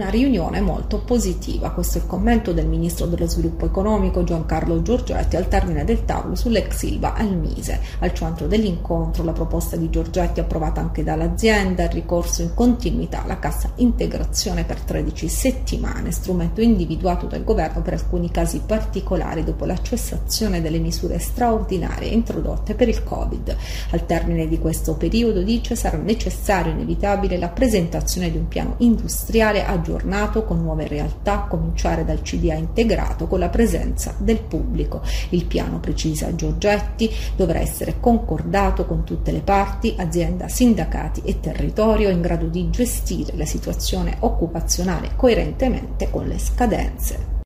una riunione molto positiva. Questo è il commento del ministro dello sviluppo economico Giancarlo Giorgetti al termine del tavolo sull'ex Ilva al Mise. Al centro dell'incontro la proposta di Giorgetti, approvata anche dall'azienda, il ricorso in continuità alla cassa integrazione per 13 settimane, strumento individuato dal governo per alcuni casi particolari dopo la cessazione delle misure straordinarie introdotte per il Covid. Al termine di questo periodo, dice, sarà necessario e inevitabile la presentazione di un piano industriale aggiornato con nuove realtà, a cominciare dal CDA integrato con la presenza del pubblico. Il piano, precisa Giorgetti, dovrà essere concordato con tutte le parti, azienda, sindacati e territorio, in grado di gestire la situazione occupazionale coerentemente con le scadenze.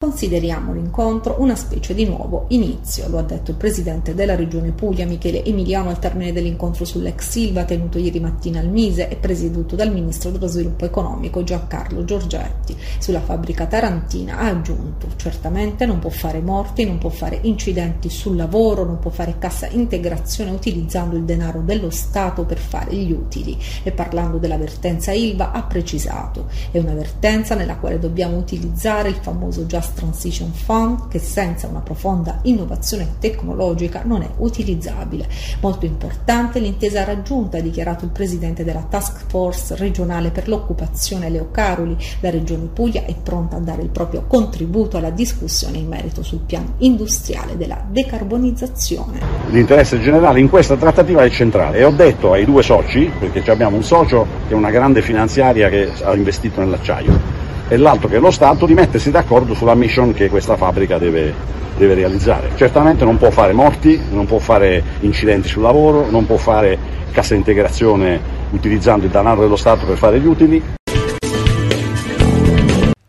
Consideriamo l'incontro una specie di nuovo inizio, lo ha detto il presidente della Regione Puglia Michele Emiliano al termine dell'incontro sull'ex Ilva tenuto ieri mattina al Mise e presieduto dal ministro dello sviluppo economico Giancarlo Giorgetti. Sulla fabbrica tarantina ha aggiunto: certamente non può fare morti, non può fare incidenti sul lavoro, non può fare cassa integrazione utilizzando il denaro dello Stato per fare gli utili. E parlando dell'avvertenza Ilva ha precisato: è un'avvertenza nella quale dobbiamo utilizzare il famoso Transition Fund, che senza una profonda innovazione tecnologica non è utilizzabile. Molto importante l'intesa raggiunta, ha dichiarato il presidente della task force regionale per l'occupazione Leo Caroli. La Regione Puglia è pronta a dare il proprio contributo alla discussione in merito sul piano industriale della decarbonizzazione. L'interesse generale in questa trattativa è centrale e ho detto ai due soci, perché abbiamo un socio che è una grande finanziaria che ha investito nell'acciaio e l'altro che è lo Stato, di mettersi d'accordo sulla mission che questa fabbrica deve realizzare. Certamente non può fare morti, non può fare incidenti sul lavoro, non può fare cassa integrazione utilizzando il denaro dello Stato per fare gli utili.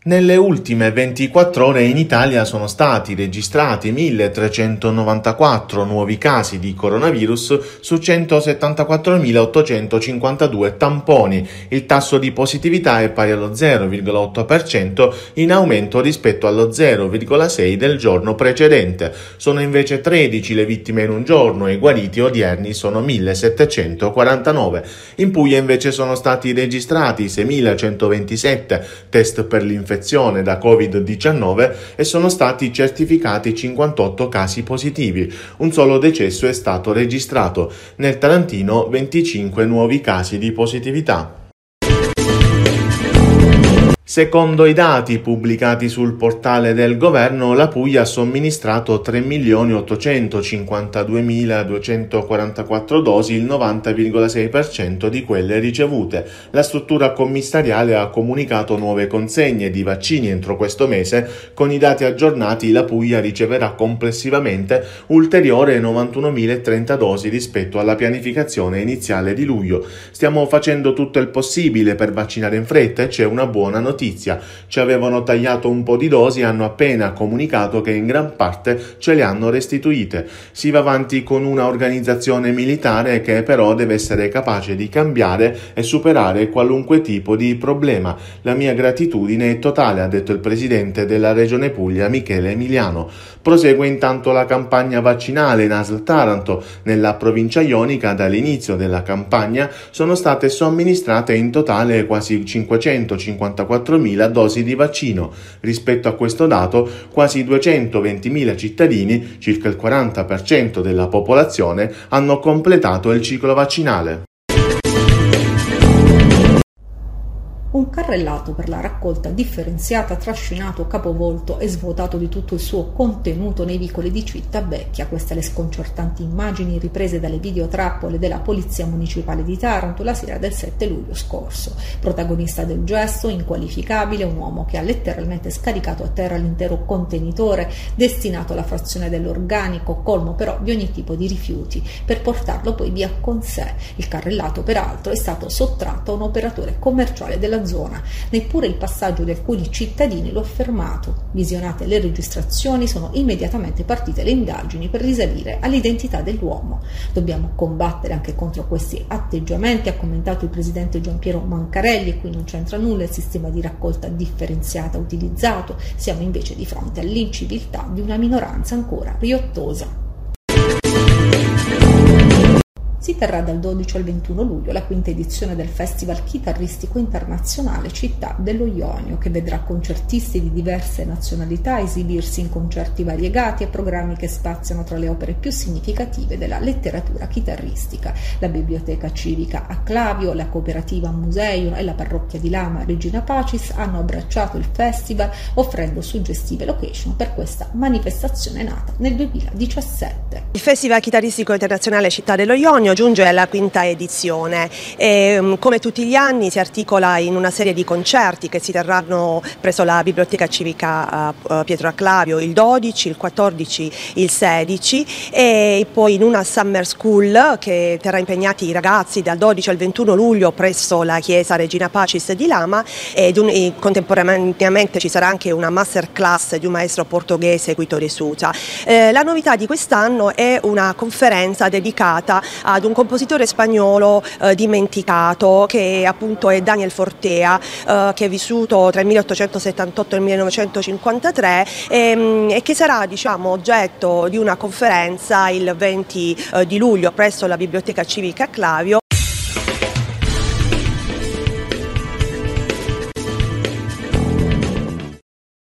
Nelle ultime 24 ore in Italia sono stati registrati 1.394 nuovi casi di coronavirus su 174.852 tamponi. Il tasso di positività è pari allo 0,8%, in aumento rispetto allo 0,6% del giorno precedente. Sono invece 13 le vittime in un giorno e i guariti odierni sono 1.749. In Puglia invece sono stati registrati 6.127 test per l'infezione da Covid-19 e sono stati certificati 58 casi positivi. Un solo decesso è stato registrato. Nel tarantino 25 nuovi casi di positività. Secondo i dati pubblicati sul portale del governo, la Puglia ha somministrato 3.852.244 dosi, il 90,6% di quelle ricevute. La struttura commissariale ha comunicato nuove consegne di vaccini entro questo mese. Con i dati aggiornati, la Puglia riceverà complessivamente ulteriore 91.030 dosi rispetto alla pianificazione iniziale di luglio. Stiamo facendo tutto il possibile per vaccinare in fretta e c'è una buona notizia. Ci avevano tagliato un po' di dosi e hanno appena comunicato che in gran parte ce le hanno restituite. Si va avanti con una organizzazione militare che però deve essere capace di cambiare e superare qualunque tipo di problema. La mia gratitudine è totale, ha detto il presidente della Regione Puglia Michele Emiliano. Prosegue intanto la campagna vaccinale in ASL Taranto. Nella provincia ionica dall'inizio della campagna sono state somministrate in totale quasi 554.000 dosi di vaccino. Rispetto a questo dato, quasi 220.000 cittadini, circa il 40% della popolazione, hanno completato il ciclo vaccinale. Un carrellato per la raccolta differenziata, trascinato, capovolto e svuotato di tutto il suo contenuto nei vicoli di Civitavecchia. Queste le sconcertanti immagini riprese dalle videotrappole della Polizia Municipale di Taranto la sera del 7 luglio scorso. Protagonista del gesto, inqualificabile, un uomo che ha letteralmente scaricato a terra l'intero contenitore destinato alla frazione dell'organico, colmo però di ogni tipo di rifiuti, per portarlo poi via con sé. Il carrellato, peraltro, è stato sottratto a un operatore commerciale della zona. Neppure il passaggio di alcuni cittadini lo ha fermato. Visionate le registrazioni, sono immediatamente partite le indagini per risalire all'identità dell'uomo. Dobbiamo combattere anche contro questi atteggiamenti, ha commentato il presidente Gian Piero Mancarelli. Qui non c'entra nulla il sistema di raccolta differenziata utilizzato, siamo invece di fronte all'inciviltà di una minoranza ancora riottosa. si terrà dal 12 al 21 luglio la quinta edizione del Festival Chitarristico Internazionale Città dello Ionio, che vedrà concertisti di diverse nazionalità esibirsi in concerti variegati e programmi che spaziano tra le opere più significative della letteratura chitarristica. La Biblioteca Civica Acclavio, la Cooperativa Museio e la Parrocchia di Lama Regina Pacis hanno abbracciato il festival offrendo suggestive location per questa manifestazione nata nel 2017. Il Festival Chitarristico Internazionale Città dello Ionio giunge alla quinta edizione e, come tutti gli anni, si articola in una serie di concerti che si terranno presso la Biblioteca Civica Pietro Acclavio il 12, il 14, il 16 e poi in una summer school che terrà impegnati i ragazzi dal 12 al 21 luglio presso la chiesa Regina Pacis di Lama e contemporaneamente ci sarà anche una masterclass di un maestro portoghese, Guido Resuta. La novità di quest'anno è una conferenza dedicata ad un compositore spagnolo dimenticato, che appunto è Daniel Fortea, che è vissuto tra il 1878 e il 1953 e che sarà, diciamo, oggetto di una conferenza il 20 di luglio presso la Biblioteca Civica Acclavio.